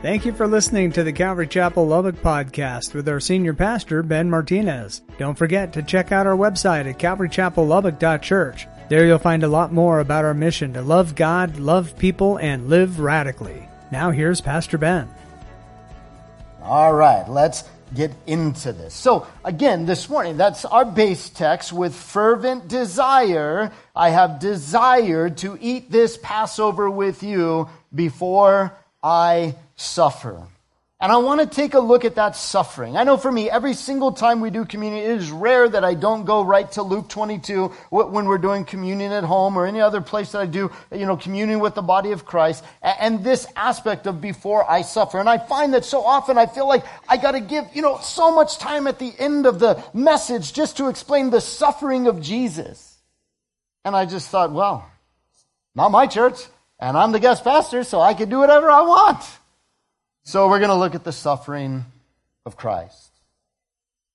Thank you for listening to the Calvary Chapel Lubbock podcast with our senior pastor, Ben Martinez. Don't forget to check out our website at calvarychapellubbock.church. There you'll find a lot more about our mission to love God, love people, and live radically. Now here's Pastor Ben. All right, let's get into this. So again, this morning, that's our base text. With fervent desire, I have desired to eat this Passover with you before I suffer. And I want to take a look at that suffering. I know for me, every single time we do communion, it is rare that I don't go right to Luke 22 when we're doing communion at home or any other place that I do, communion with the body of Christ. And this aspect of before I suffer. And I find that so often I feel like I got to give, so much time at the end of the message just to explain the suffering of Jesus. And I just thought, well, not my church. And I'm the guest pastor, so I can do whatever I want. So we're going to look at the suffering of Christ.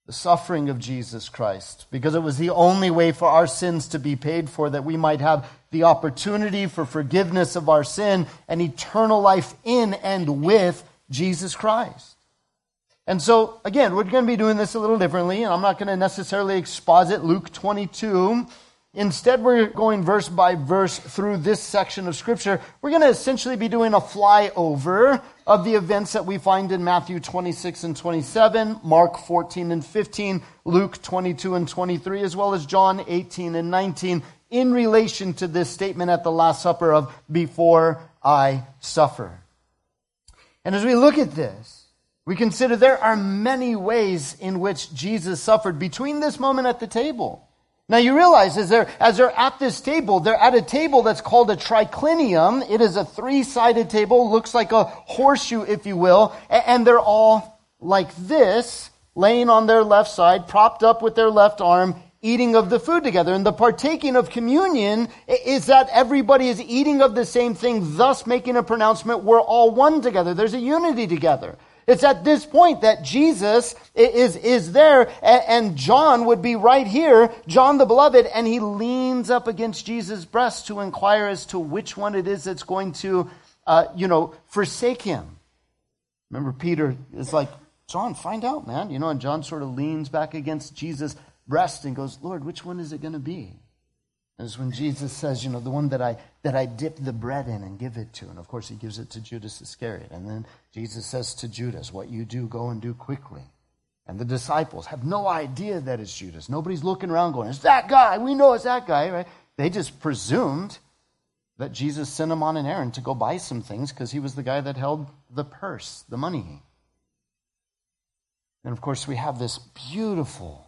The suffering of Jesus Christ. Because it was the only way for our sins to be paid for, that we might have the opportunity for forgiveness of our sin and eternal life in and with Jesus Christ. And so, again, we're going to be doing this a little differently, and I'm not going to necessarily exposit Luke 22. Instead, we're going verse by verse through this section of Scripture. We're going to essentially be doing a flyover of the events that we find in Matthew 26 and 27, Mark 14 and 15, Luke 22 and 23, as well as John 18 and 19, in relation to this statement at the Last Supper of, before I suffer. And as we look at this, we consider there are many ways in which Jesus suffered between this moment at the table. Now you realize as they're at this table, they're at a table that's called a triclinium. It is a three-sided table, looks like a horseshoe, if you will. And they're all like this, laying on their left side, propped up with their left arm, eating of the food together. And the partaking of communion is that everybody is eating of the same thing, thus making a pronouncement, we're all one together. There's a unity together. It's at this point that Jesus is there, and John would be right here, John the Beloved, and he leans up against Jesus' breast to inquire as to which one it is that's going to, forsake him. Remember, Peter is like, John, find out, man. And John sort of leans back against Jesus' breast and goes, Lord, which one is it going to be? And it's when Jesus says, the one that I dip the bread in and give it to. And of course, he gives it to Judas Iscariot. And then Jesus says to Judas, what you do, go and do quickly. And the disciples have no idea that it's Judas. Nobody's looking around going, it's that guy. We know it's that guy, right? They just presumed that Jesus sent him on an errand to go buy some things because he was the guy that held the purse, the money. And of course, we have this beautiful.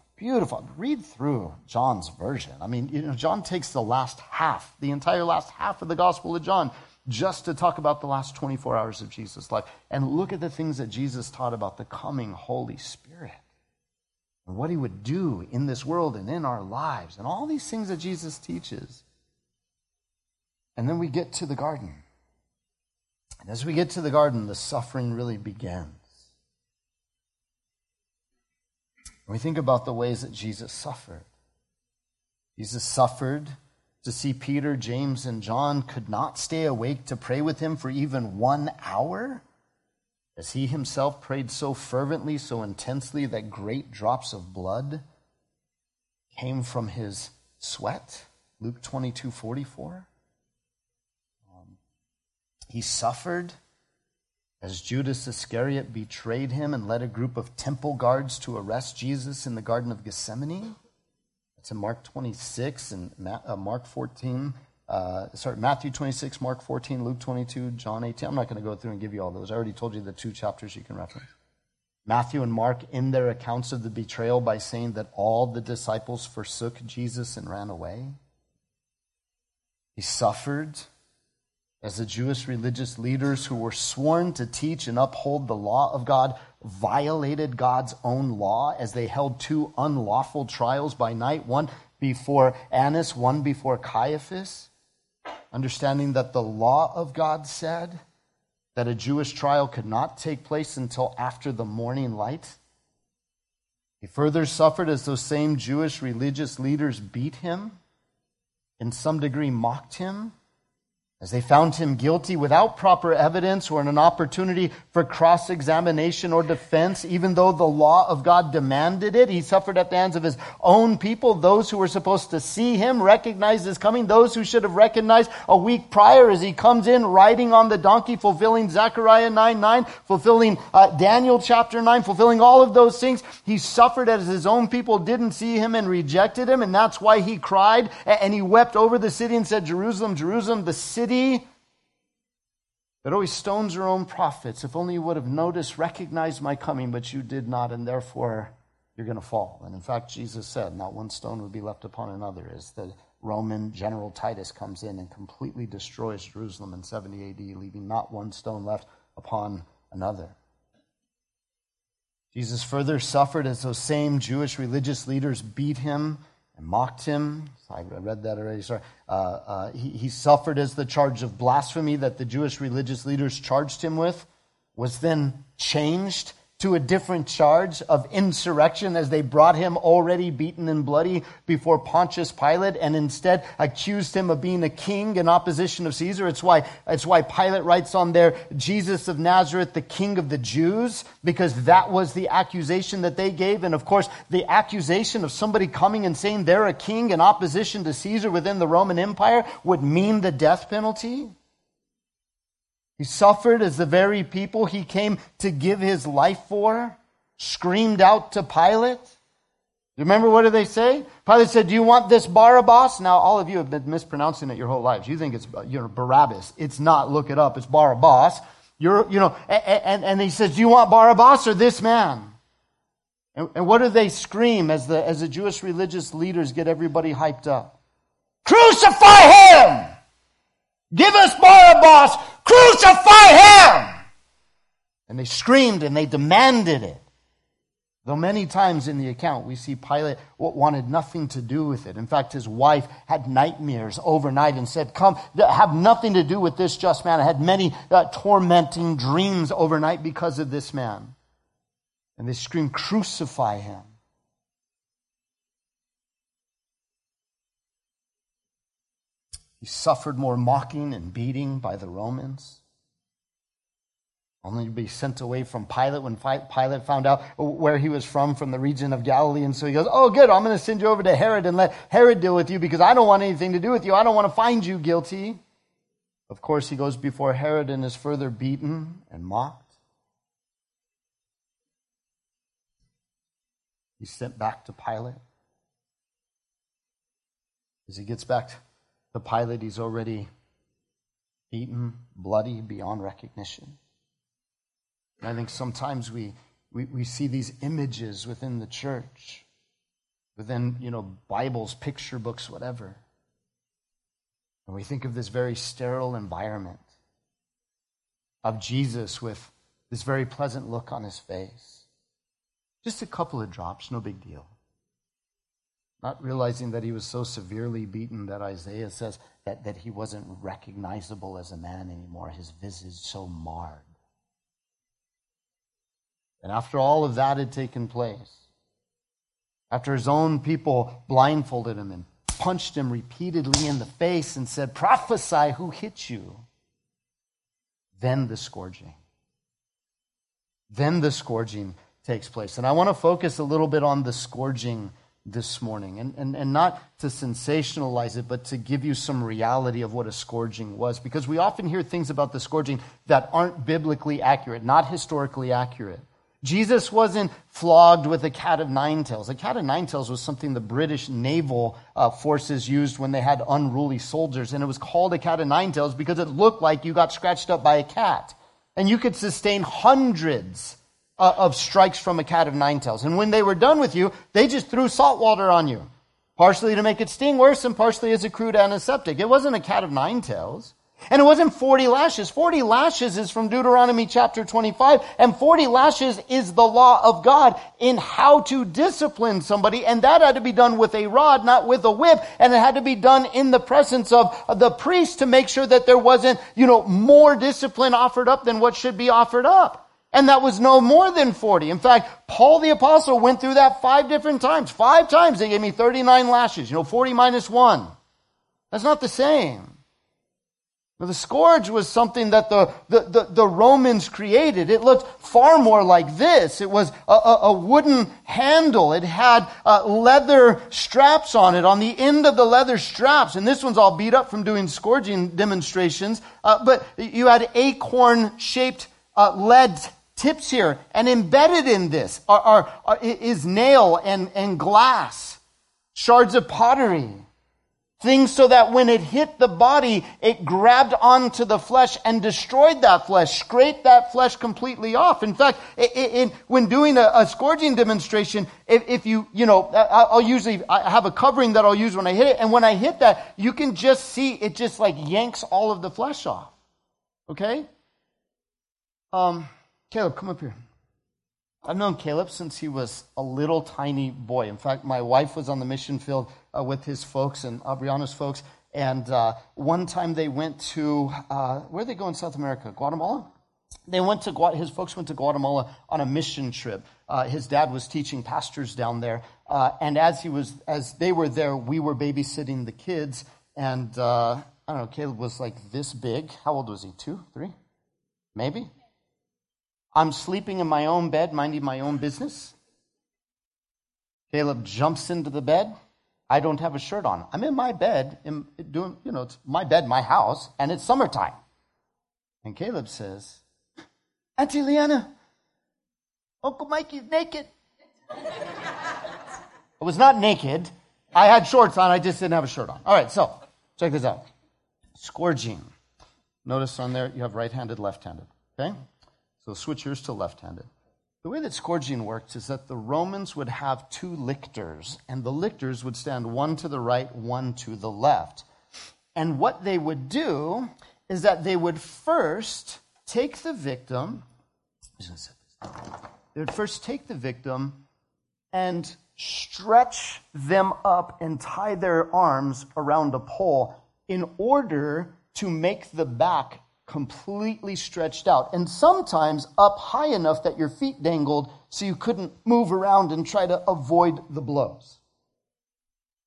Read through John's version. I mean, John takes the entire last half of the Gospel of John just to talk about the last 24 hours of Jesus' life. And look at the things that Jesus taught about the coming Holy Spirit and what he would do in this world and in our lives and all these things that Jesus teaches. And then we get to the garden. And as we get to the garden, the suffering really begins. When we think about the ways that Jesus suffered. Jesus suffered to see Peter, James, and John could not stay awake to pray with him for even 1 hour, as he himself prayed so fervently, so intensely, that great drops of blood came from his sweat. Luke 22:44. He suffered as Judas Iscariot betrayed him and led a group of temple guards to arrest Jesus in the Garden of Gethsemane. That's in Mark 26 and Matthew 26, Mark 14, Luke 22, John 18. I'm not going to go through and give you all those. I already told you the two chapters you can reference. Matthew and Mark in their accounts of the betrayal by saying that all the disciples forsook Jesus and ran away. He suffered as the Jewish religious leaders who were sworn to teach and uphold the law of God violated God's own law as they held two unlawful trials by night, one before Annas, one before Caiaphas, understanding that the law of God said that a Jewish trial could not take place until after the morning light. He further suffered as those same Jewish religious leaders beat him, in some degree mocked him, As they found him guilty without proper evidence or an opportunity for cross-examination or defense, even though the law of God demanded it, he suffered at the hands of his own people, those who were supposed to see him, recognize his coming, those who should have recognized a week prior as he comes in riding on the donkey, fulfilling Zechariah 9:9, fulfilling Daniel chapter 9, fulfilling all of those things. He suffered as his own people didn't see him and rejected him, and that's why he cried and he wept over the city and said, "Jerusalem, Jerusalem, the city that always stones her own prophets. If only you would have noticed, recognized my coming, but you did not, and therefore you're going to fall." And in fact, Jesus said, not one stone would be left upon another as the Roman general Titus comes in and completely destroys Jerusalem in 70 AD, leaving not one stone left upon another. Jesus further suffered as those same Jewish religious leaders beat him and mocked him. I read that already, sorry. He suffered as the charge of blasphemy that the Jewish religious leaders charged him with was then changed to a different charge of insurrection as they brought him already beaten and bloody before Pontius Pilate and instead accused him of being a king in opposition of Caesar. It's why Pilate writes on there, "Jesus of Nazareth, the King of the Jews," because that was the accusation that they gave. And of course, the accusation of somebody coming and saying they're a king in opposition to Caesar within the Roman Empire would mean the death penalty. He suffered as the very people he came to give his life for, screamed out to Pilate. You remember what did they say? Pilate said, "Do you want this Barabbas?" Now, all of you have been mispronouncing it your whole lives. You think it's Barabbas. It's not. Look it up. It's Barabbas. And he says, "Do you want Barabbas or this man?" And what do they scream as the Jewish religious leaders get everybody hyped up? "Crucify him! Give us Barabbas! Crucify him!" And they screamed and they demanded it. Though many times in the account we see Pilate wanted nothing to do with it. In fact, his wife had nightmares overnight and said, "Come, have nothing to do with this just man." I had many tormenting dreams overnight because of this man. And they screamed, "Crucify him." He suffered more mocking and beating by the Romans, only to be sent away from Pilate when Pilate found out where he was from the region of Galilee. And so he goes, "Oh, good, I'm going to send you over to Herod and let Herod deal with you because I don't want anything to do with you. I don't want to find you guilty." Of course, he goes before Herod and is further beaten and mocked. He's sent back to Pilate. As he gets back to Pilate, he's already beaten, bloody, beyond recognition. And I think sometimes we see these images within the church, within, Bibles, picture books, whatever. And we think of this very sterile environment of Jesus with this very pleasant look on his face. Just a couple of drops, no big deal. Not realizing that he was so severely beaten that Isaiah says that he wasn't recognizable as a man anymore. His visage so marred. And after all of that had taken place, after his own people blindfolded him and punched him repeatedly in the face and said, "Prophesy, who hit you?" Then the scourging. Then the scourging takes place. And I want to focus a little bit on the scourging this morning, and not to sensationalize it, but to give you some reality of what a scourging was, because we often hear things about the scourging that aren't biblically accurate, not historically accurate. Jesus wasn't flogged with a cat of nine tails. A cat of nine tails was something the British naval forces used when they had unruly soldiers, and it was called a cat of nine tails because it looked like you got scratched up by a cat, and you could sustain hundreds of strikes from a cat of nine tails. And when they were done with you, they just threw salt water on you, partially to make it sting worse and partially as a crude antiseptic. It wasn't a cat of nine tails. And it wasn't 40 lashes. 40 lashes is from Deuteronomy chapter 25, and 40 lashes is the law of God in how to discipline somebody, and that had to be done with a rod, not with a whip, and it had to be done in the presence of the priest to make sure that there wasn't, more discipline offered up than what should be offered up. And that was no more than 40. In fact, Paul the Apostle went through that 5 different times. 5 times they gave me 39 lashes. 40 minus 1. That's not the same. The scourge was something that the Romans created. It looked far more like this. It was a wooden handle. It had leather straps on it, on the end of the leather straps. And this one's all beat up from doing scourging demonstrations. But you had acorn-shaped lead tips here. And embedded in this is nail and glass, shards of pottery. Things so that when it hit the body, it grabbed onto the flesh and destroyed that flesh, scraped that flesh completely off. In fact, when doing a scourging demonstration, I have a covering that I'll use when I hit it. And when I hit that, you can just see it just like yanks all of the flesh off. Okay? Caleb, come up here. I've known Caleb since he was a little tiny boy. In fact, my wife was on the mission field with his folks and Adriana's folks. And one time they went to, where did they go in South America? Guatemala? His folks went to Guatemala on a mission trip. His dad was teaching pastors down there. And as they were there, we were babysitting the kids. And I don't know, Caleb was like this big. How old was he? 2, 3? Maybe? I'm sleeping in my own bed, minding my own business. Caleb jumps into the bed. I don't have a shirt on. I'm in my bed, it's my bed, my house, and it's summertime. And Caleb says, "Auntie Liana, Uncle Mikey's naked." I was not naked. I had shorts on. I just didn't have a shirt on. All right, so check this out. Scourging. Notice on there you have right-handed, left-handed. Okay? So switch yours to left-handed. The way that scourging worked is that the Romans would have 2 lictors, and the lictors would stand one to the right, one to the left. And what they would do is that they would first take the victim, and stretch them up and tie their arms around a pole in order to make the back completely stretched out, and sometimes up high enough that your feet dangled so you couldn't move around and try to avoid the blows.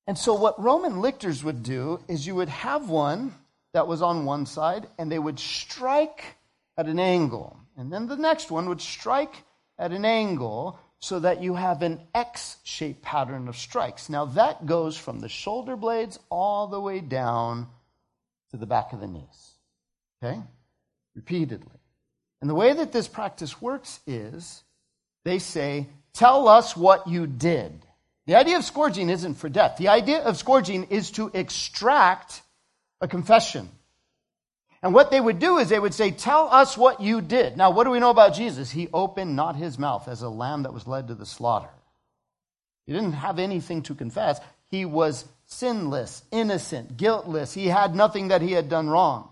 And so what Roman lictors would do is you would have one that was on one side, and they would strike at an angle. And then the next one would strike at an angle so that you have an X-shaped pattern of strikes. Now that goes from the shoulder blades all the way down to the back of the knees. Okay? Repeatedly. And the way that this practice works is they say, "Tell us what you did." The idea of scourging isn't for death. The idea of scourging is to extract a confession. And what they would do is they would say, "Tell us what you did." Now, what do we know about Jesus? He opened not his mouth as a lamb that was led to the slaughter. He didn't have anything to confess. He was sinless, innocent, guiltless. He had nothing that he had done wrong.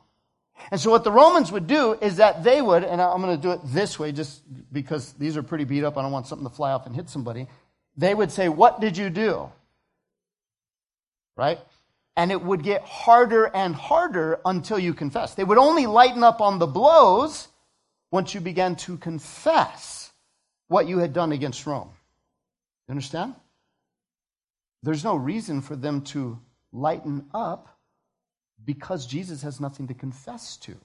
And so what the Romans would do is that they would, and I'm going to do it this way just because these are pretty beat up. I don't want something to fly off and hit somebody. They would say, "What did you do?" Right? And it would get harder and harder until you confess. They would only lighten up on the blows once you began to confess what you had done against Rome. You understand? There's no reason for them to lighten up, because Jesus has nothing to confess to. Do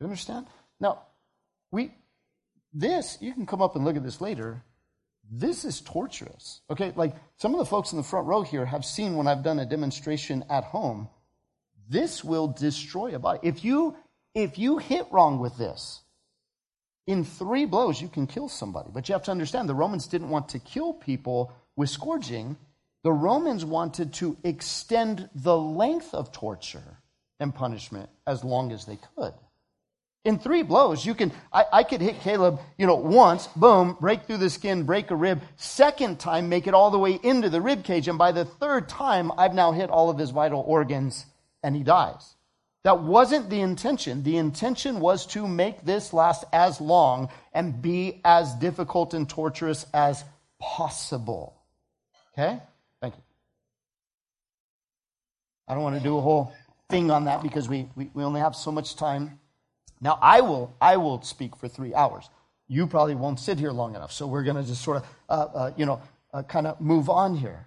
you understand? Now, you can come up and look at this later. This is torturous. Okay, like some of the folks in the front row here have seen when I've done a demonstration at home. This will destroy a body. If you hit wrong with this, in 3 blows you can kill somebody. But you have to understand, the Romans didn't want to kill people with scourging. The Romans wanted to extend the length of torture and punishment as long as they could. In 3 blows, I could hit Caleb, once, boom, break through the skin, break a rib. Second time, make it all the way into the rib cage. And by the third time, I've now hit all of his vital organs and he dies. That wasn't the intention. The intention was to make this last as long and be as difficult and torturous as possible. Okay? Thank you. I don't want to do a whole thing on that because we only have so much time. Now, I will speak for 3 hours. You probably won't sit here long enough, so we're going to just sort of, kind of move on here.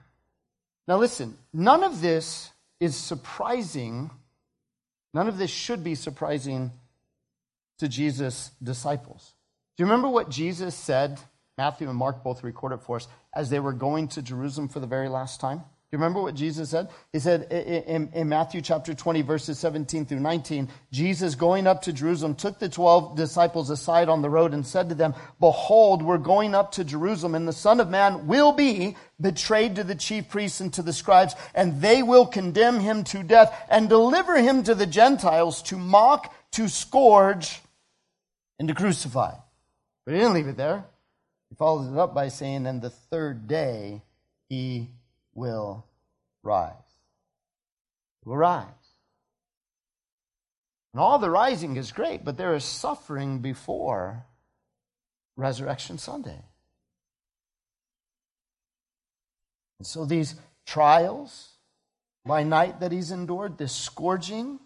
Now, listen, none of this is surprising None of this should be surprising to Jesus' disciples. Do you remember what Jesus said? Matthew and Mark both record it for us as they were going to Jerusalem for the very last time. Do you remember what Jesus said? He said in Matthew chapter 20, verses 17 through 19, Jesus, going up to Jerusalem, took the 12 disciples aside on the road and said to them, "Behold, we're going up to Jerusalem, and the Son of Man will be betrayed to the chief priests and to the scribes, and they will condemn him to death and deliver him to the Gentiles to mock, to scourge, and to crucify." But he didn't leave it there. He follows it up by saying, "And the third day he will rise." Will rise. And all the rising is great, but there is suffering before Resurrection Sunday. And so these trials by night that he's endured, this scourging.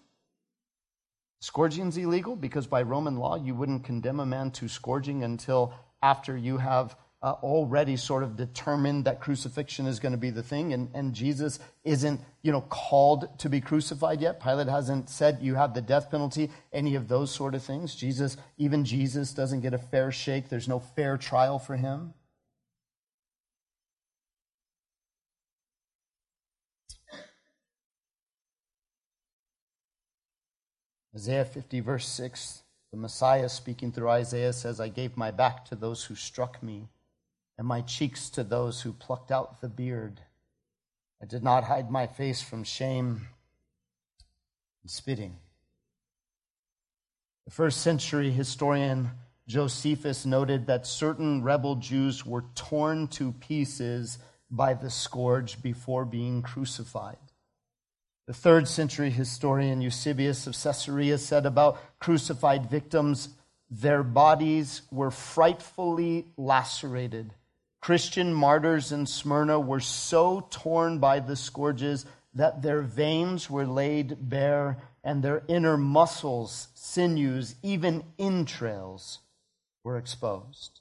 Scourging's illegal because by Roman law you wouldn't condemn a man to scourging until after you have already sort of determined that crucifixion is going to be the thing, and Jesus isn't, called to be crucified yet. Pilate hasn't said you have the death penalty, any of those sort of things. Even Jesus doesn't get a fair shake. There's no fair trial for him. Isaiah 50, verse 6, the Messiah speaking through Isaiah says, "I gave my back to those who struck me, and my cheeks to those who plucked out the beard. I did not hide my face from shame and spitting." The first century historian Josephus noted that certain rebel Jews were torn to pieces by the scourge before being crucified. The third century historian Eusebius of Caesarea said about crucified victims, "Their bodies were frightfully lacerated. Christian martyrs in Smyrna were so torn by the scourges that their veins were laid bare and their inner muscles, sinews, even entrails were exposed."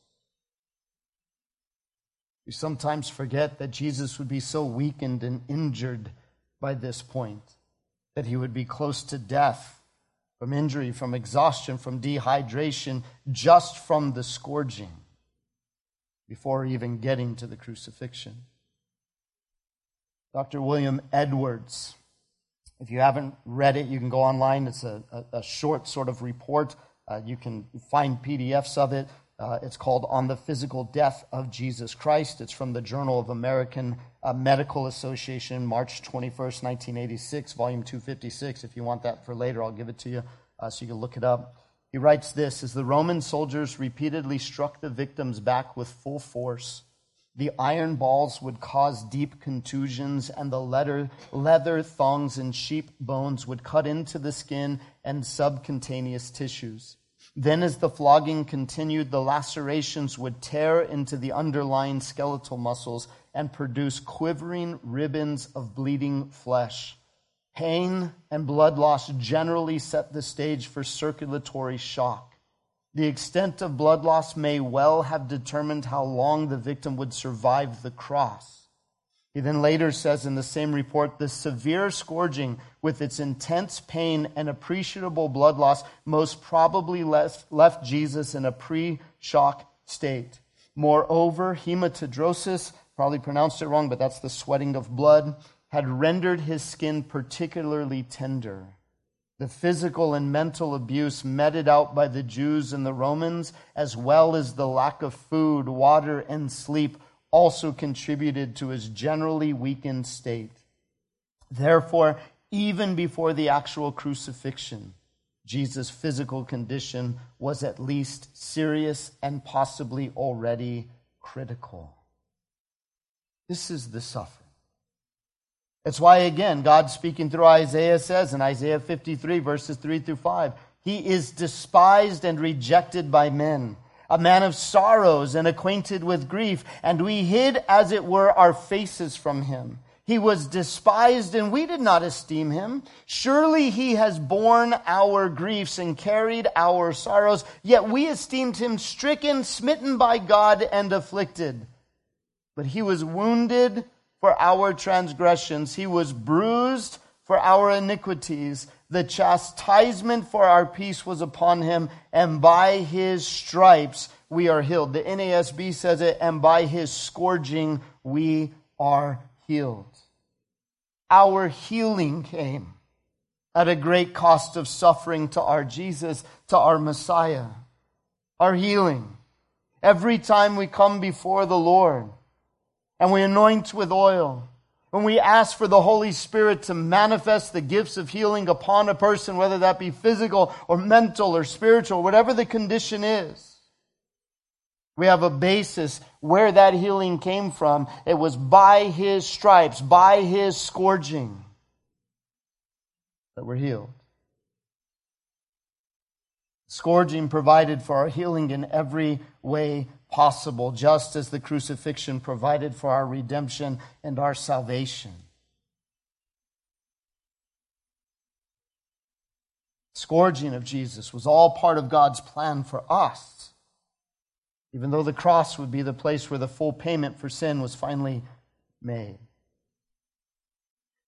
We sometimes forget that Jesus would be so weakened and injured by this point, that he would be close to death from injury, from exhaustion, from dehydration, just from the scourging, before even getting to the crucifixion. Dr. William Edwards, if you haven't read it, you can go online. It's a short sort of report. You can find PDFs of it. It's called "On the Physical Death of Jesus Christ." It's from the Journal of American Medical Association, March 21st, 1986, volume 256. If you want that for later, I'll give it to you so you can look it up. He writes this: "As the Roman soldiers repeatedly struck the victim's back with full force, the iron balls would cause deep contusions, and the leather thongs and sheep bones would cut into the skin and subcutaneous tissues. Then as the flogging continued, the lacerations would tear into the underlying skeletal muscles and produce quivering ribbons of bleeding flesh. Pain and blood loss generally set the stage for circulatory shock. The extent of blood loss may well have determined how long the victim would survive the cross." He then later says in the same report, "The severe scourging with its intense pain and appreciable blood loss most probably left Jesus in a pre-shock state. Moreover, hematidrosis," probably pronounced it wrong, but that's the sweating of blood, "had rendered his skin particularly tender. The physical and mental abuse meted out by the Jews and the Romans, as well as the lack of food, water, and sleep, also contributed to his generally weakened state. Therefore, even before the actual crucifixion, Jesus' physical condition was at least serious and possibly already critical." This is the suffering. That's why, again, God speaking through Isaiah says in Isaiah 53, verses 3 through 5, "He is despised and rejected by men, a man of sorrows and acquainted with grief, and we hid, as it were, our faces from him. He was despised, and we did not esteem him. Surely he has borne our griefs and carried our sorrows, yet we esteemed him stricken, smitten by God, and afflicted. But he was wounded for our transgressions. He was bruised for our iniquities. The chastisement for our peace was upon him, and by his stripes we are healed. The NASB says it, and by his scourging we are healed. Our healing came at a great cost of suffering to our Jesus, to our Messiah. Our healing. Every time we come before the Lord and we anoint with oil, when we ask for the Holy Spirit to manifest the gifts of healing upon a person, whether that be physical or mental or spiritual, whatever the condition is, we have a basis where that healing came from. It was by his stripes, by his scourging, that we're healed. Scourging provided for our healing in every way possible, just as the crucifixion provided for our redemption and our salvation. Scourging of Jesus was all part of God's plan for us, even though the cross would be the place where the full payment for sin was finally made.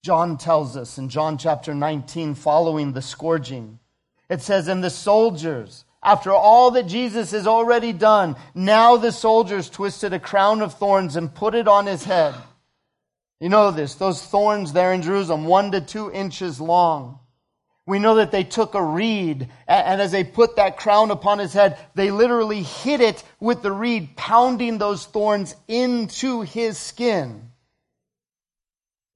John tells us in John chapter 19, following the scourging, it says, and the soldiers, after all that Jesus has already done, now the soldiers twisted a crown of thorns and put it on his head. You know this, those thorns there in Jerusalem, 1 to 2 inches long. We know that they took a reed, and as they put that crown upon his head, they literally hit it with the reed, pounding those thorns into his skin.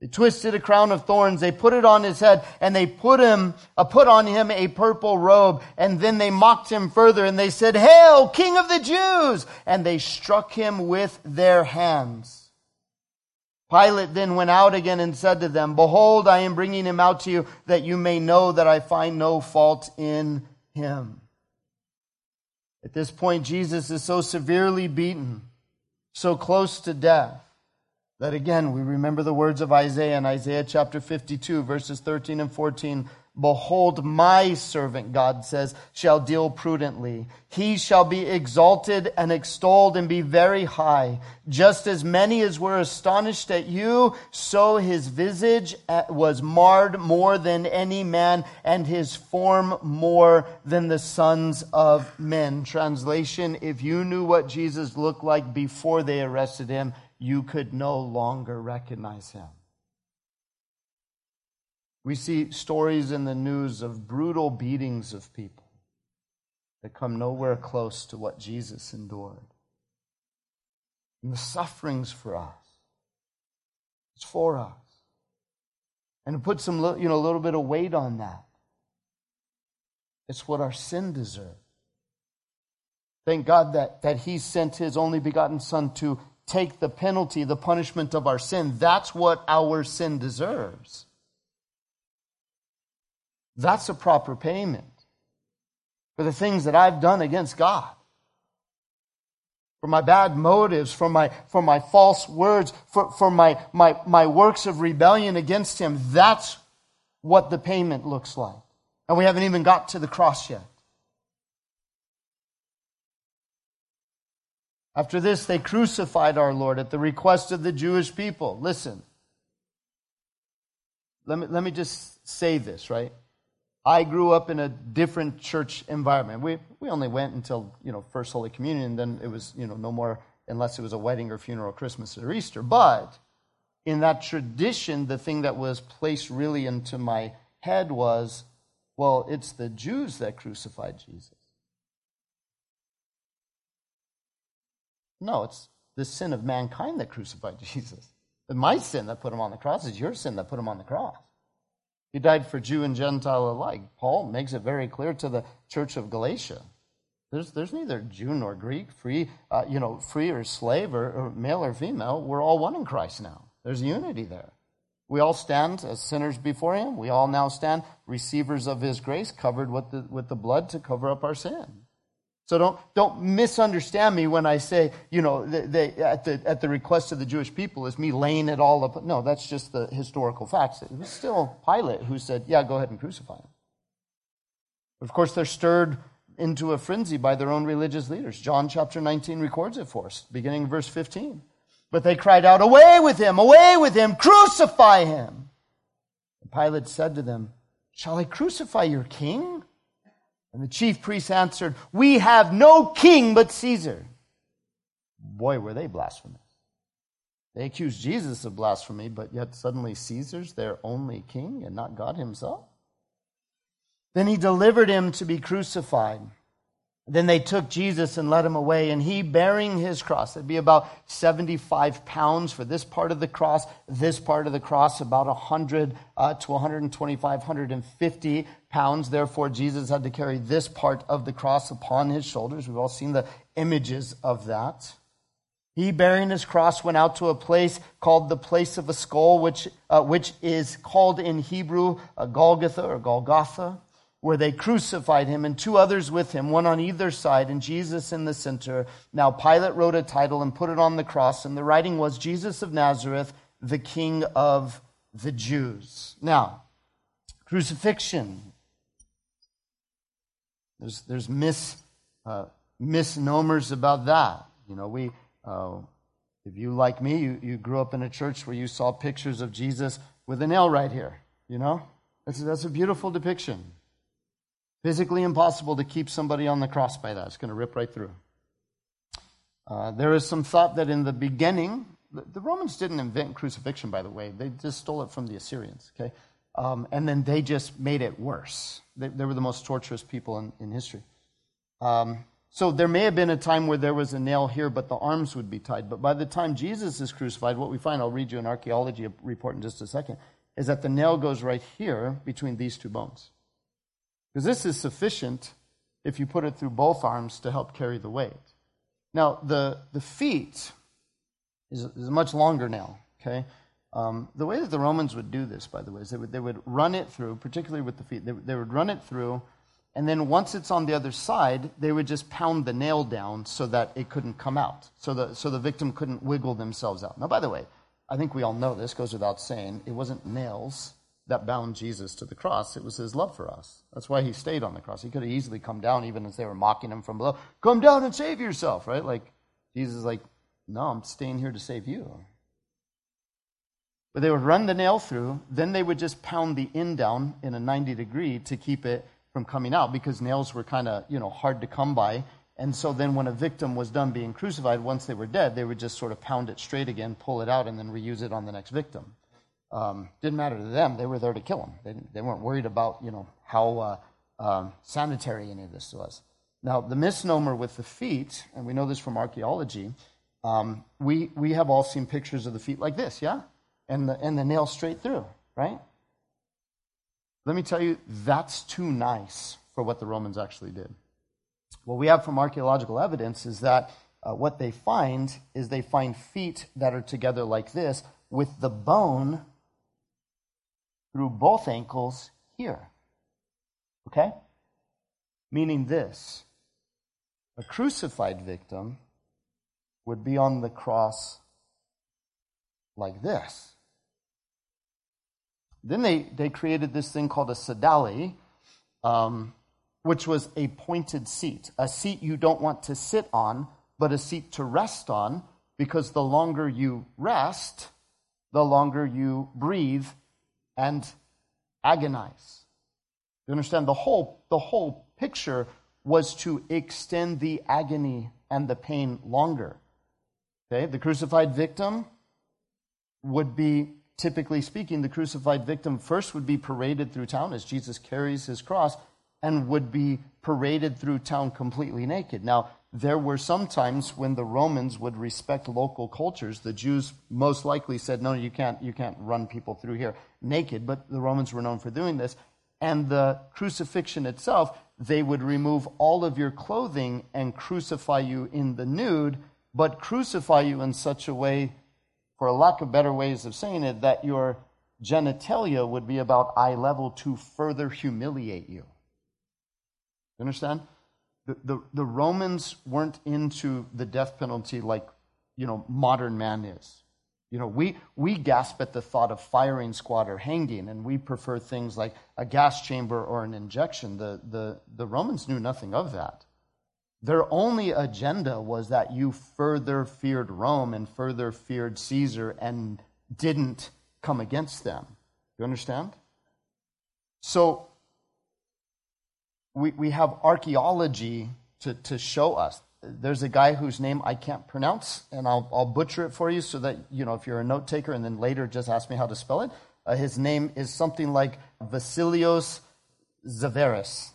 They twisted a crown of thorns, they put it on his head, and they put on him a purple robe, and then they mocked him further, and they said, "Hail, King of the Jews!" And they struck him with their hands. Pilate then went out again and said to them, "Behold, I am bringing him out to you, that you may know that I find no fault in him." At this point, Jesus is so severely beaten, so close to death, that again, we remember the words of Isaiah in Isaiah chapter 52, verses 13 and 14. "Behold, my servant," God says, "shall deal prudently. He shall be exalted and extolled and be very high. Just as many as were astonished at you, so his visage was marred more than any man, and his form more than the sons of men." Translation, if you knew what Jesus looked like before they arrested him, you could no longer recognize him. We see stories in the news of brutal beatings of people that come nowhere close to what Jesus endured. And the sufferings for us, it's for us. And to put some, a little bit of weight on that, it's what our sin deserved. Thank God that he sent his only begotten Son to take the penalty, the punishment of our sin. That's what our sin deserves. That's a proper payment for the things that I've done against God, for my bad motives, for my false words, for my works of rebellion against him. That's what the payment looks like. And we haven't even got to the cross yet. After this, they crucified our Lord at the request of the Jewish people. Listen, let me just say this, right? I grew up in a different church environment. We only went until, First Holy Communion, and then it was, no more unless it was a wedding or funeral, Christmas or Easter. But in that tradition, the thing that was placed really into my head was, well, it's the Jews that crucified Jesus. No, it's the sin of mankind that crucified Jesus. It's my sin that put him on the cross. It's your sin that put him on the cross. He died for Jew and Gentile alike. Paul makes it very clear to the church of Galatia. There's neither Jew nor Greek, free or slave, or male or female. We're all one in Christ now. There's unity there. We all stand as sinners before him. We all now stand receivers of his grace, covered with the blood to cover up our sin. So don't misunderstand me when I say, they, at the request of the Jewish people, is me laying it all up. No, that's just the historical facts. It was still Pilate who said, yeah, go ahead and crucify him. Of course, they're stirred into a frenzy by their own religious leaders. John chapter 19 records it for us, beginning verse 15. But they cried out, "Away with him! Away with him! Crucify him!" Pilate said to them, "Shall I crucify your king?" And the chief priests answered, "We have no king but Caesar." Boy, were they blasphemous. They accused Jesus of blasphemy, but yet suddenly Caesar's their only king and not God himself. Then he delivered him to be crucified. Then they took Jesus and led him away, and he bearing his cross. It'd be about 75 pounds for this part of the cross. This part of the cross, about 100 to 125, 150 pounds. Therefore, Jesus had to carry this part of the cross upon his shoulders. We've all seen the images of that. He, bearing his cross, went out to a place called the place of a skull, which is called in Hebrew Golgotha, where they crucified him and two others with him, one on either side, and Jesus in the center. Now Pilate wrote a title and put it on the cross, and the writing was, "Jesus of Nazareth, the King of the Jews." Now, crucifixion. There's misnomers about that. You know, we... if you, like me, you grew up in a church where you saw pictures of Jesus with a nail right here, you know? That's a beautiful depiction. Physically impossible to keep somebody on the cross by that. It's going to rip right through. There is some thought that in the beginning, the Romans didn't invent crucifixion, by the way. They just stole it from the Assyrians, okay? And then they just made it worse. They were the most torturous people in history. So there may have been a time where there was a nail here, but the arms would be tied. But by the time Jesus is crucified, what we find, I'll read you an archaeology report in just a second, is that the nail goes right here between these two bones. Because this is sufficient if you put it through both arms to help carry the weight. Now, the feet is a much longer nail, okay? The way that the Romans would do this, by the way, is they would run it through, particularly with the feet, they would run it through. And then once it's on the other side, they would just pound the nail down so that it couldn't come out, so the victim couldn't wiggle themselves out. Now, by the way, I think we all know this, goes without saying, it wasn't nails that bound Jesus to the cross. It was his love for us. That's why he stayed on the cross. He could have easily come down, even as they were mocking him from below. Come down and save yourself, right? Like, Jesus is like, no, I'm staying here to save you. But they would run the nail through. Then they would just pound the end down in a 90 degree to keep it from coming out, because nails were kind of, hard to come by. And so then when a victim was done being crucified, once they were dead, they would just sort of pound it straight again, pull it out, and then reuse it on the next victim. Didn't matter to them. They were there to kill him. They weren't worried about, how sanitary any of this was. Now, the misnomer with the feet, and we know this from archaeology, we have all seen pictures of the feet like this, yeah? And the nail straight through, right? Let me tell you, that's too nice for what the Romans actually did. What we have from archaeological evidence is that what they find is they find feet that are together like this, with the bone through both ankles here. Okay? Meaning this, a crucified victim would be on the cross like this. Then they created this thing called a sedali, which was a pointed seat. A seat you don't want to sit on, but a seat to rest on, because the longer you rest, the longer you breathe and agonize. You understand? The whole picture was to extend the agony and the pain longer. Okay? The crucified victim would be... Typically speaking, the crucified victim first would be paraded through town as Jesus carries his cross, and would be paraded through town completely naked. Now, there were some times when the Romans would respect local cultures. The Jews most likely said, no, you can't run people through here naked, but the Romans were known for doing this. And the crucifixion itself, they would remove all of your clothing and crucify you in the nude, but crucify you in such a way, for lack of better ways of saying it, that your genitalia would be about eye level to further humiliate you. You understand? The Romans weren't into the death penalty like, modern man is. We gasp at the thought of firing squad or hanging, and we prefer things like a gas chamber or an injection. The Romans knew nothing of that. Their only agenda was that you further feared Rome and further feared Caesar and didn't come against them. You understand? So we have archaeology to show us. There's a guy whose name I can't pronounce, and I'll butcher it for you so that, you know, if you're a note taker and then later just ask me how to spell it. His name is something like Vasilios Zaveris.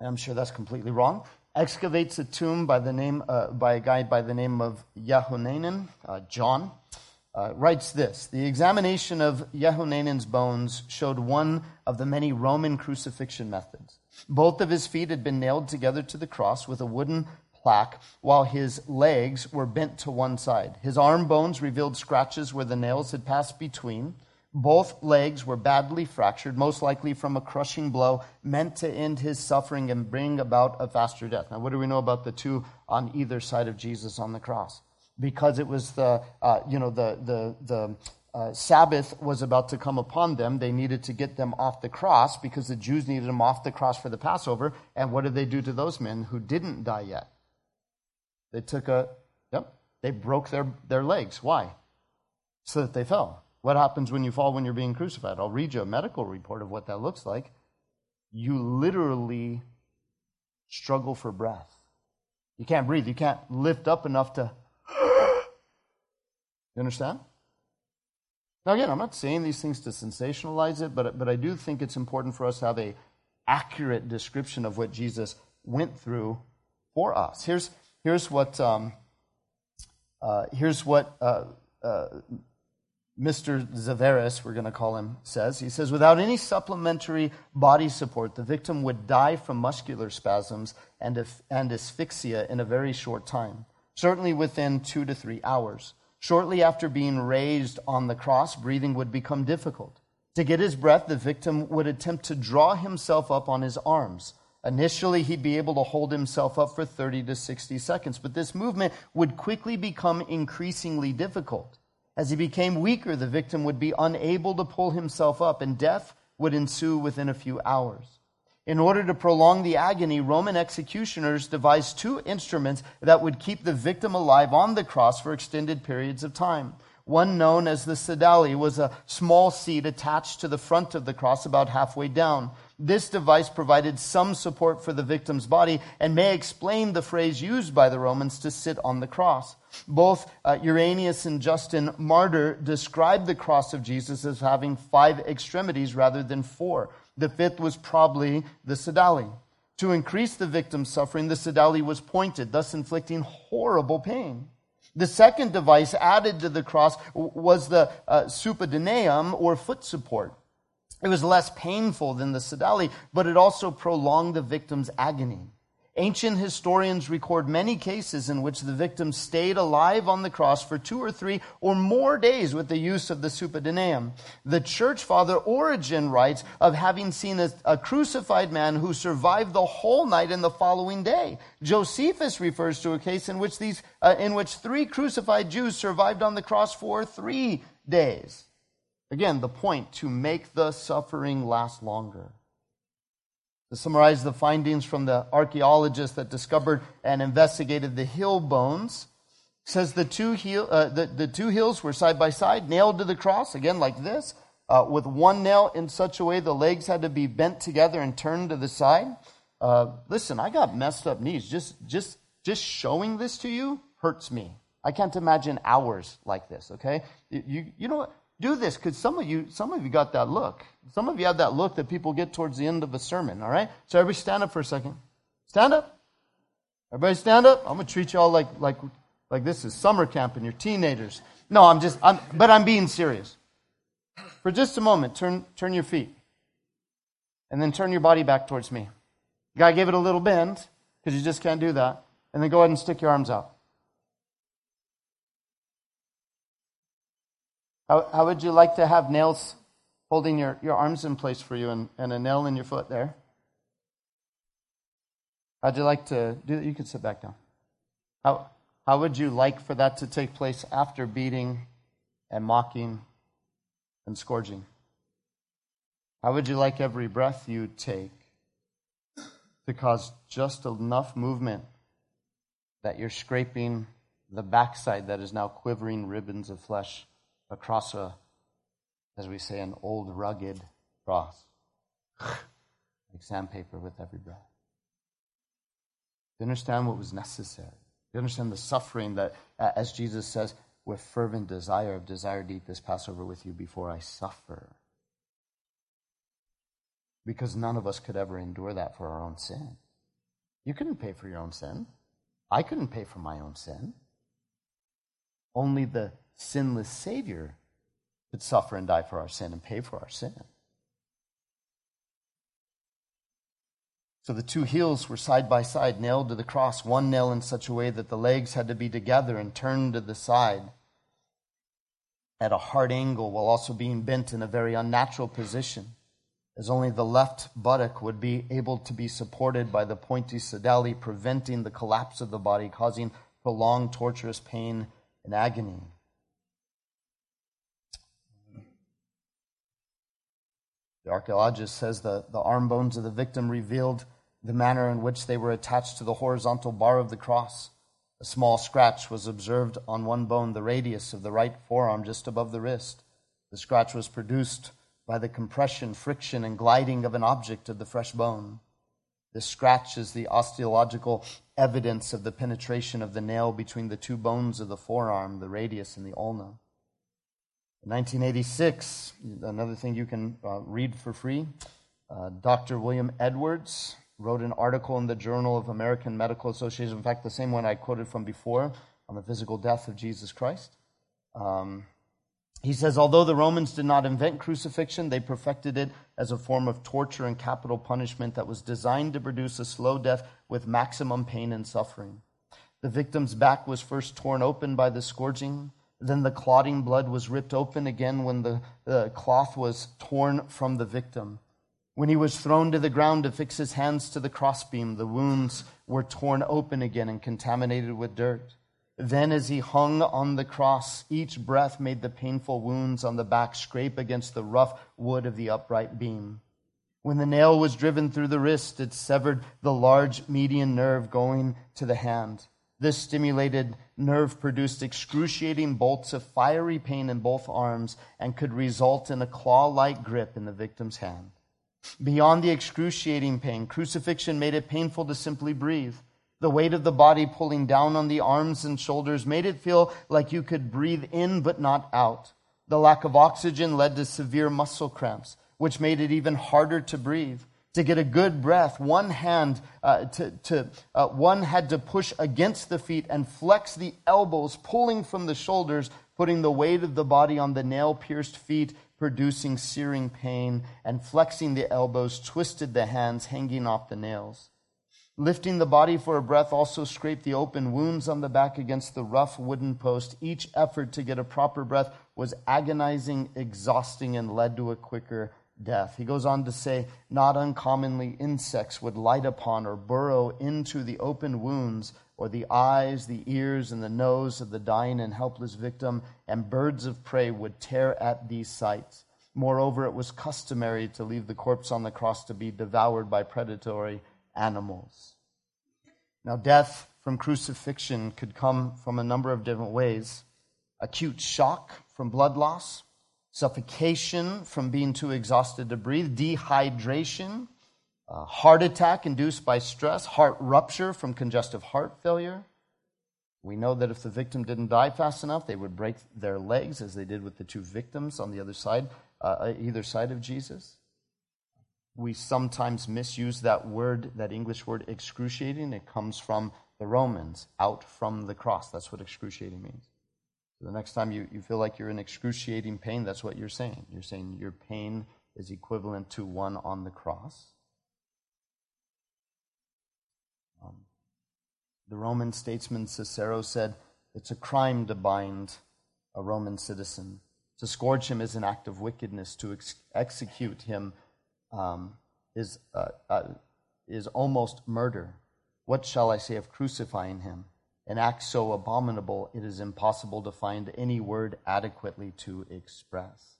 I'm sure that's completely wrong. Excavates a tomb by a guy by the name of Yehohanan, John. Writes this: the examination of Yehohanan's bones showed one of the many Roman crucifixion methods. Both of his feet had been nailed together to the cross with a wooden plaque, while his legs were bent to one side. His arm bones revealed scratches where the nails had passed between. Both legs were badly fractured, most likely from a crushing blow meant to end his suffering and bring about a faster death. Now, what do we know about the two on either side of Jesus on the cross? Because it was the Sabbath was about to come upon them. They needed to get them off the cross because the Jews needed them off the cross for the Passover. And what did they do to those men who didn't die yet? They they broke their legs. Why? So that they fell. What happens when you fall when you're being crucified? I'll read you a medical report of what that looks like. You literally struggle for breath. You can't breathe. You can't lift up enough to... You understand? Now, again, I'm not saying these things to sensationalize it, but I do think it's important for us to have an accurate description of what Jesus went through for us. Here's what Mr. Zaveris, we're going to call him, says. He says, without any supplementary body support, the victim would die from muscular spasms and asphyxia in a very short time, certainly within 2 to 3 hours. Shortly after being raised on the cross, breathing would become difficult. To get his breath, the victim would attempt to draw himself up on his arms. Initially, he'd be able to hold himself up for 30 to 60 seconds, but this movement would quickly become increasingly difficult. As he became weaker, the victim would be unable to pull himself up, and death would ensue within a few hours. In order to prolong the agony, Roman executioners devised two instruments that would keep the victim alive on the cross for extended periods of time. One, known as the sedali, was a small seat attached to the front of the cross about halfway down. This device provided some support for the victim's body and may explain the phrase used by the Romans to sit on the cross. Both Irenaeus and Justin Martyr described the cross of Jesus as having 5 extremities rather than 4. The 5th was probably the sedali. To increase the victim's suffering, the sedali was pointed, thus inflicting horrible pain. The second device added to the cross was the suppedaneum, or foot support. It was less painful than the sedali, but it also prolonged the victim's agony. Ancient historians record many cases in which the victim stayed alive on the cross for 2 or 3 or more days with the use of the suppedaneum. The church father Origen writes of having seen a crucified man who survived the whole night and the following day. Josephus refers to a case in which in which 3 crucified Jews survived on the cross for 3 days. Again, the point to make the suffering last longer. To summarize the findings from the archaeologist that discovered and investigated the heel bones, says the two heels were side by side, nailed to the cross, again like this, with one nail in such a way the legs had to be bent together and turned to the side. Listen, I got messed up knees. Just showing this to you hurts me. I can't imagine hours like this. Okay, you know what? Do this, because some of you got that look. Some of you have that look that people get towards the end of a sermon, all right? So everybody stand up for a second. Stand up. Everybody stand up. I'm going to treat you all like this is summer camp and you're teenagers. No, I'm being serious. For just a moment, turn your feet. And then turn your body back towards me. You got to give it a little bend, because you just can't do that. And then go ahead and stick your arms out. How would you like to have nails holding your arms in place for you and a nail in your foot there? How'd you like to do that? You can sit back down. How would you like for that to take place after beating and mocking and scourging? How would you like every breath you take to cause just enough movement that you're scraping the backside that is now quivering ribbons of flesh across as we say, an old rugged cross? like sandpaper with every breath. Do you understand what was necessary? Do you understand the suffering that, as Jesus says, with fervent desire, of desire to eat this Passover with you before I suffer? Because none of us could ever endure that for our own sin. You couldn't pay for your own sin. I couldn't pay for my own sin. Only the sinless Savior could suffer and die for our sin and pay for our sin. So the two heels were side by side, nailed to the cross, one nail in such a way that the legs had to be together and turned to the side at a hard angle while also being bent in a very unnatural position, as only the left buttock would be able to be supported by the pointy sedali, preventing the collapse of the body, causing prolonged torturous pain and agony. The archaeologist says the arm bones of the victim revealed the manner in which they were attached to the horizontal bar of the cross. A small scratch was observed on one bone, the radius of the right forearm just above the wrist. The scratch was produced by the compression, friction, and gliding of an object of the fresh bone. This scratch is the osteological evidence of the penetration of the nail between the two bones of the forearm, the radius and the ulna. In 1986, another thing you can read for free, Dr. William Edwards wrote an article in the Journal of American Medical Association, in fact, the same one I quoted from before, on the physical death of Jesus Christ. He says, although the Romans did not invent crucifixion, they perfected it as a form of torture and capital punishment that was designed to produce a slow death with maximum pain and suffering. The victim's back was first torn open by the scourging. Then the clotting blood was ripped open again when the cloth was torn from the victim. When he was thrown to the ground to fix his hands to the crossbeam, the wounds were torn open again and contaminated with dirt. Then as he hung on the cross, each breath made the painful wounds on the back scrape against the rough wood of the upright beam. When the nail was driven through the wrist, it severed the large median nerve going to the hand. This stimulated nerve produced excruciating bolts of fiery pain in both arms and could result in a claw-like grip in the victim's hand. Beyond the excruciating pain, crucifixion made it painful to simply breathe. The weight of the body pulling down on the arms and shoulders made it feel like you could breathe in but not out. The lack of oxygen led to severe muscle cramps, which made it even harder to breathe. To get a good breath, one had to push against the feet and flex the elbows, pulling from the shoulders, putting the weight of the body on the nail-pierced feet, producing searing pain, and flexing the elbows twisted the hands hanging off the nails. Lifting the body for a breath also scraped the open wounds on the back against the rough wooden post. Each effort to get a proper breath was agonizing, exhausting, and led to a quicker death. He goes on to say, not uncommonly insects would light upon or burrow into the open wounds or the eyes, the ears, and the nose of the dying and helpless victim, and birds of prey would tear at these sites. Moreover, it was customary to leave the corpse on the cross to be devoured by predatory animals. Now, death from crucifixion could come from a number of different ways. Acute shock from blood loss, suffocation from being too exhausted to breathe, dehydration, heart attack induced by stress, heart rupture from congestive heart failure. We know that if the victim didn't die fast enough, they would break their legs as they did with the two victims on the other side, either side of Jesus. We sometimes misuse that word, that English word excruciating. It comes from the Romans, out from the cross. That's what excruciating means. So the next time you feel like you're in excruciating pain, that's what you're saying. You're saying your pain is equivalent to one on the cross. The Roman statesman Cicero said, it's a crime to bind a Roman citizen. To scourge him is an act of wickedness. To execute him is almost murder. What shall I say of crucifying him? An act so abominable, it is impossible to find any word adequately to express.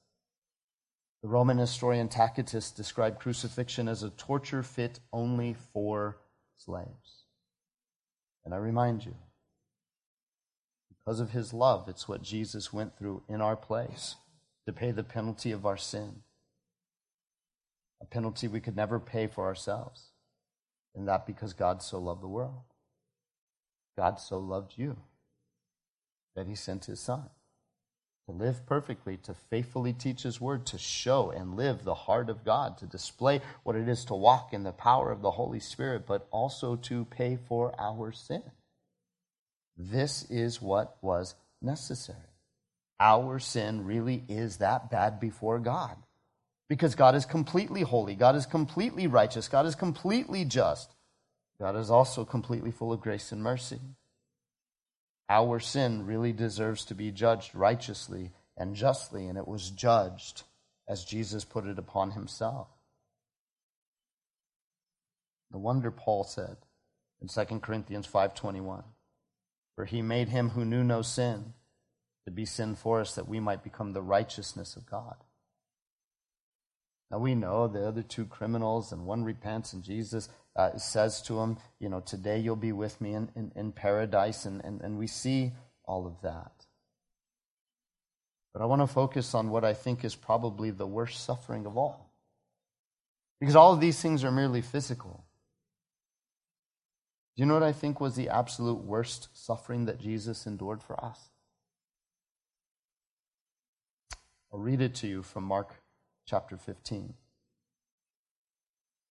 The Roman historian Tacitus described crucifixion as a torture fit only for slaves. And I remind you, because of his love, it's what Jesus went through in our place to pay the penalty of our sin. a penalty we could never pay for ourselves. And that because God so loved the world. God so loved you that he sent his son to live perfectly, to faithfully teach his word, to show and live the heart of God, to display what it is to walk in the power of the Holy Spirit, but also to pay for our sin. This is what was necessary. Our sin really is that bad before God, because God is completely holy. God is completely righteous. God is completely just. God is also completely full of grace and mercy. Our sin really deserves to be judged righteously and justly, and it was judged as Jesus put it upon himself. No wonder Paul said in 2 Corinthians 5:21, "For he made him who knew no sin to be sin for us, that we might become the righteousness of God." Now we know the other two criminals, and one repents, and Jesus says to him, you know, today you'll be with me in paradise, and we see all of that. But I want to focus on what I think is probably the worst suffering of all, because all of these things are merely physical. Do you know what I think was the absolute worst suffering that Jesus endured for us? I'll read it to you from Mark chapter 15.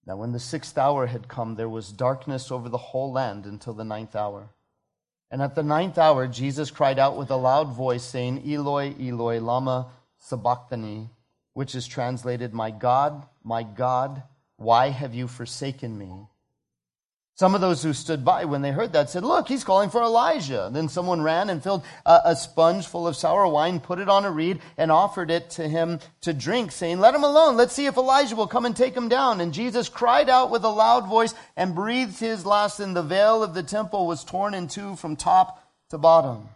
"Now when the 6th hour had come, there was darkness over the whole land until the 9th hour. And at the 9th hour, Jesus cried out with a loud voice, saying, 'Eloi, Eloi, lama sabachthani,' which is translated, 'My God, my God, why have you forsaken me?' Some of those who stood by when they heard that said, 'Look, he's calling for Elijah.' Then someone ran and filled a sponge full of sour wine, put it on a reed, and offered it to him to drink, saying, 'Let him alone. Let's see if Elijah will come and take him down.' And Jesus cried out with a loud voice and breathed his last, and the veil of the temple was torn in two from top to bottom."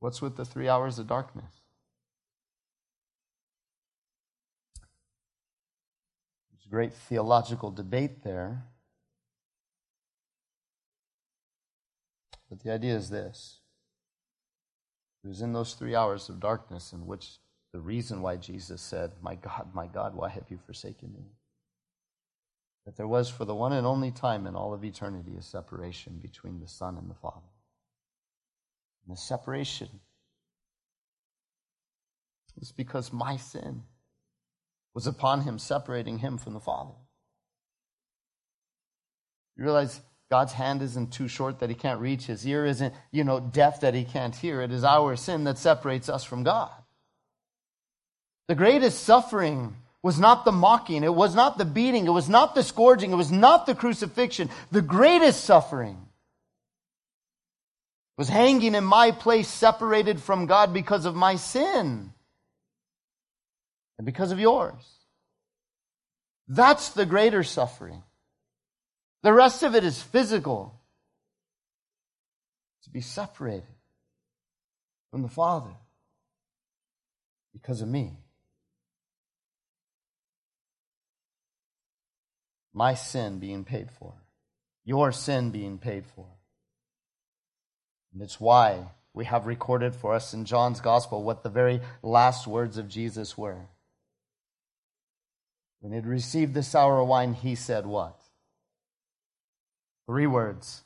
What's with the 3 hours of darkness? Great theological debate there. But the idea is this: it was in those 3 hours of darkness in which the reason why Jesus said, my God, why have you forsaken me?" that there was, for the one and only time in all of eternity, a separation between the Son and the Father. And the separation was because my sin was upon him, separating him from the Father. You realize God's hand isn't too short that he can't reach. His ear isn't, deaf that he can't hear. It is our sin that separates us from God. The greatest suffering was not the mocking. It was not the beating. It was not the scourging. It was not the crucifixion. The greatest suffering was hanging in my place, separated from God because of my sin. And because of yours. That's the greater suffering. The rest of it is physical. To be separated from the Father because of me. My sin being paid for. Your sin being paid for. And it's why we have recorded for us in John's Gospel what the very last words of Jesus were. When he had received the sour wine, he said what? 3 words.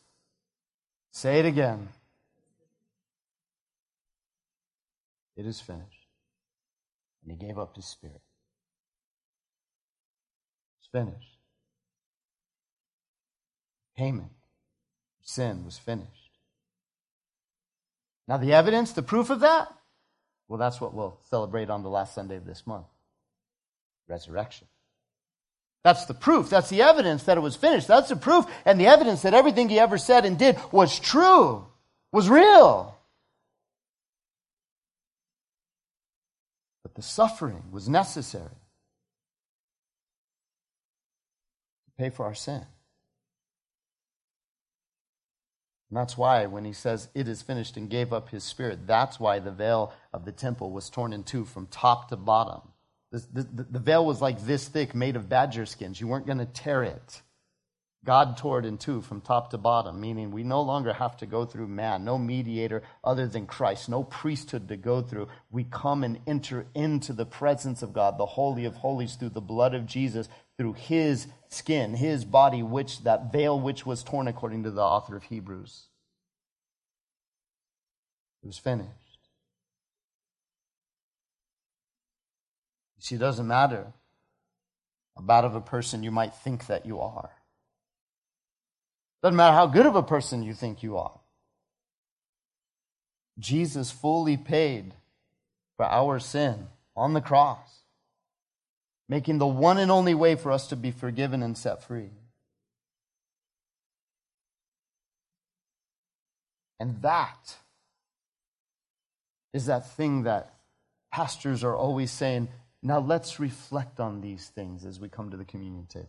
Say it again. "It is finished." And he gave up his spirit. It's finished. Payment of sin was finished. Now the evidence, the proof of that? Well, that's what we'll celebrate on the last Sunday of this month. Resurrection. That's the proof. That's the evidence that it was finished. That's the proof and the evidence that everything he ever said and did was true, was real. But the suffering was necessary to pay for our sin. And that's why when he says, "It is finished," and gave up his spirit, that's why the veil of the temple was torn in two from top to bottom. The veil was like this thick, made of badger skins. You weren't going to tear it. God tore it in two from top to bottom, meaning we no longer have to go through man, no mediator other than Christ, no priesthood to go through. We come and enter into the presence of God, the Holy of Holies, through the blood of Jesus, through his skin, his body, which that veil which was torn, according to the author of Hebrews. It was finished. You see, it doesn't matter about of a person you might think that you are. Doesn't matter how good of a person you think you are. Jesus fully paid for our sin on the cross, making the one and only way for us to be forgiven and set free. And that is that thing that pastors are always saying, now let's reflect on these things as we come to the communion table.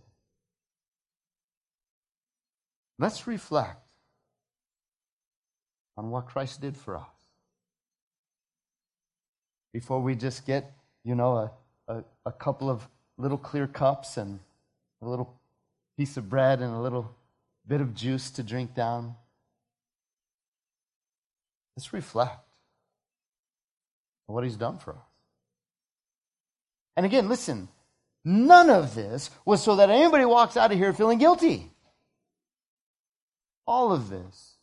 Let's reflect on what Christ did for us before we just get, a couple of little clear cups and a little piece of bread and a little bit of juice to drink down. Let's reflect on what he's done for us. And again, listen, none of this was so that anybody walks out of here feeling guilty. All of this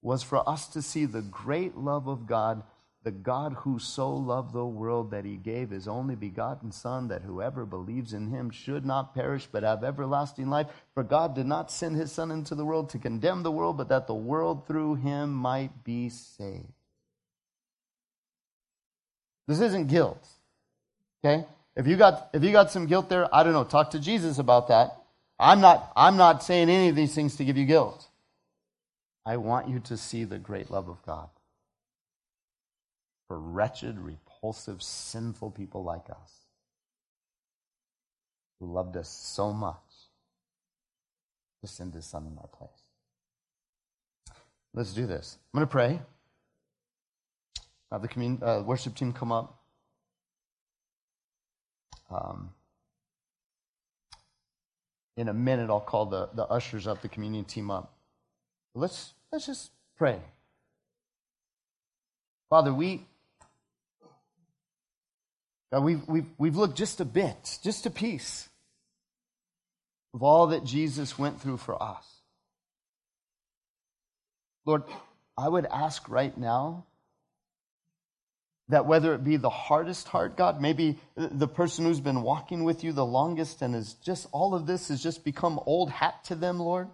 was for us to see the great love of God, the God who so loved the world that he gave his only begotten Son, that whoever believes in him should not perish but have everlasting life. For God did not send his Son into the world to condemn the world, but that the world through him might be saved. This isn't guilt, okay? If you got some guilt there, I don't know, talk to Jesus about that. I'm not saying any of these things to give you guilt. I want you to see the great love of God for wretched, repulsive, sinful people like us, who loved us so much to send his Son in our place. Let's do this. I'm going to pray. Have the worship team come up. In a minute, I'll call the ushers up, the communion team up. Let's just pray. Father, we've looked just a piece of all that Jesus went through for us. Lord, I would ask right now that whether it be the hardest heart, God, maybe the person who's been walking with you the longest and is just, all of this has just become old hat to them, Lord.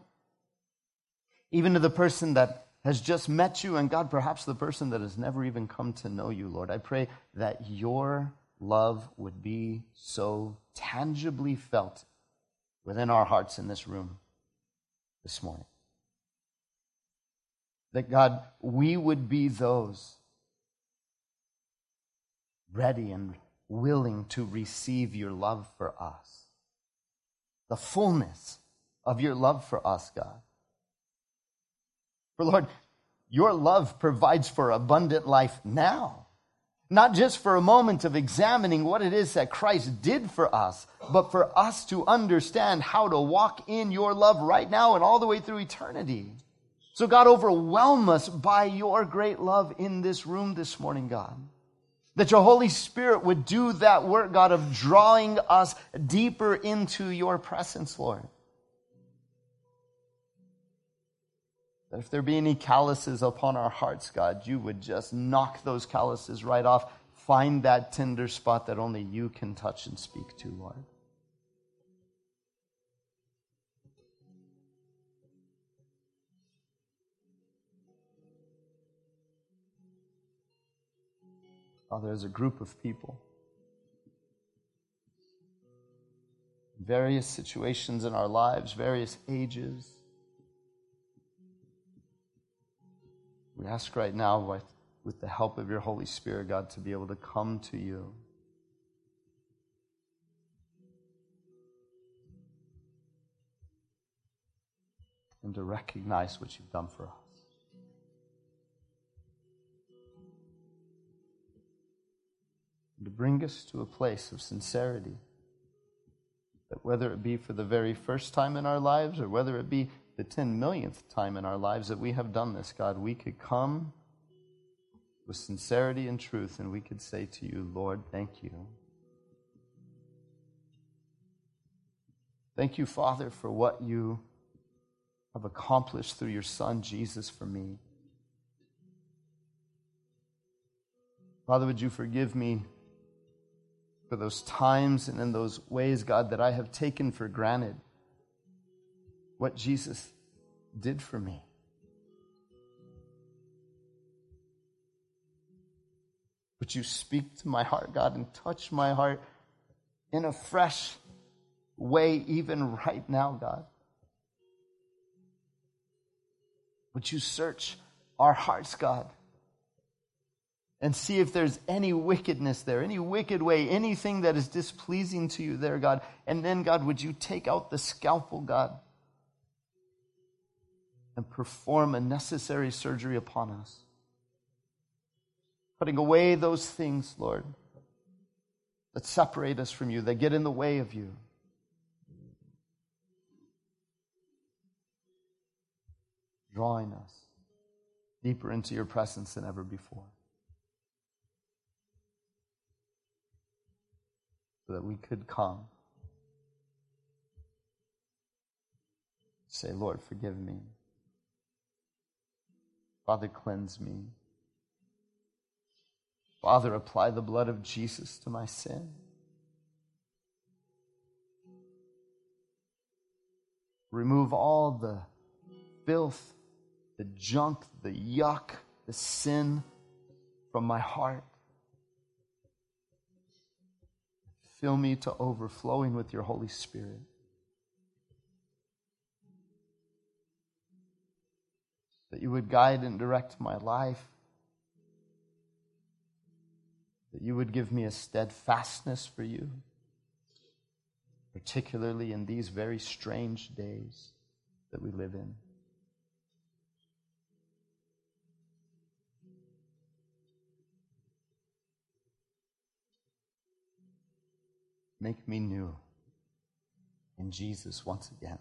Even to the person that has just met you, and God, perhaps the person that has never even come to know you, Lord. I pray that your love would be so tangibly felt within our hearts in this room this morning. That, God, we would be those ready and willing to receive your love for us. The fullness of your love for us, God. For Lord, your love provides for abundant life now. Not just for a moment of examining what it is that Christ did for us, but for us to understand how to walk in your love right now and all the way through eternity. So God, overwhelm us by your great love in this room this morning, God. That your Holy Spirit would do that work, God, of drawing us deeper into your presence, Lord. That if there be any calluses upon our hearts, God, you would just knock those calluses right off. Find that tender spot that only you can touch and speak to, Lord. Father, as a group of people, various situations in our lives, various ages, we ask right now with the help of your Holy Spirit, God, to be able to come to you. And to recognize what you've done for us. To bring us to a place of sincerity that whether it be for the very first time in our lives or whether it be the 10 millionth time in our lives that we have done this, God, we could come with sincerity and truth, and we could say to you, Lord, thank you. Thank you, Father, for what you have accomplished through your Son, Jesus, for me. Father, would you forgive me for those times and in those ways, God, that I have taken for granted what Jesus did for me. Would you speak to my heart, God, and touch my heart in a fresh way, even right now, God? Would you search our hearts, God, and see if there's any wickedness there, any wicked way, anything that is displeasing to you there, God. And then, God, would you take out the scalpel, God, and perform a necessary surgery upon us, putting away those things, Lord, that separate us from you, that get in the way of you. Drawing us deeper into your presence than ever before, so that we could come. Say, Lord, forgive me. Father, cleanse me. Father, apply the blood of Jesus to my sin. Remove all the filth, the junk, the yuck, the sin from my heart. Fill me to overflowing with your Holy Spirit. That you would guide and direct my life. That you would give me a steadfastness for you, particularly in these very strange days that we live in. Make me new in Jesus once again.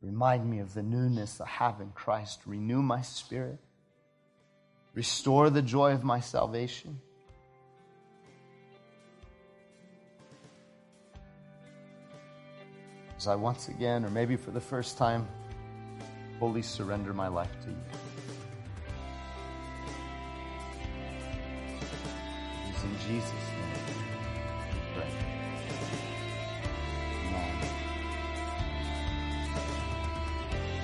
Remind me of the newness I have in Christ. Renew my spirit. Restore the joy of my salvation. As I once again, or maybe for the first time, fully surrender my life to you. It's in Jesus' name.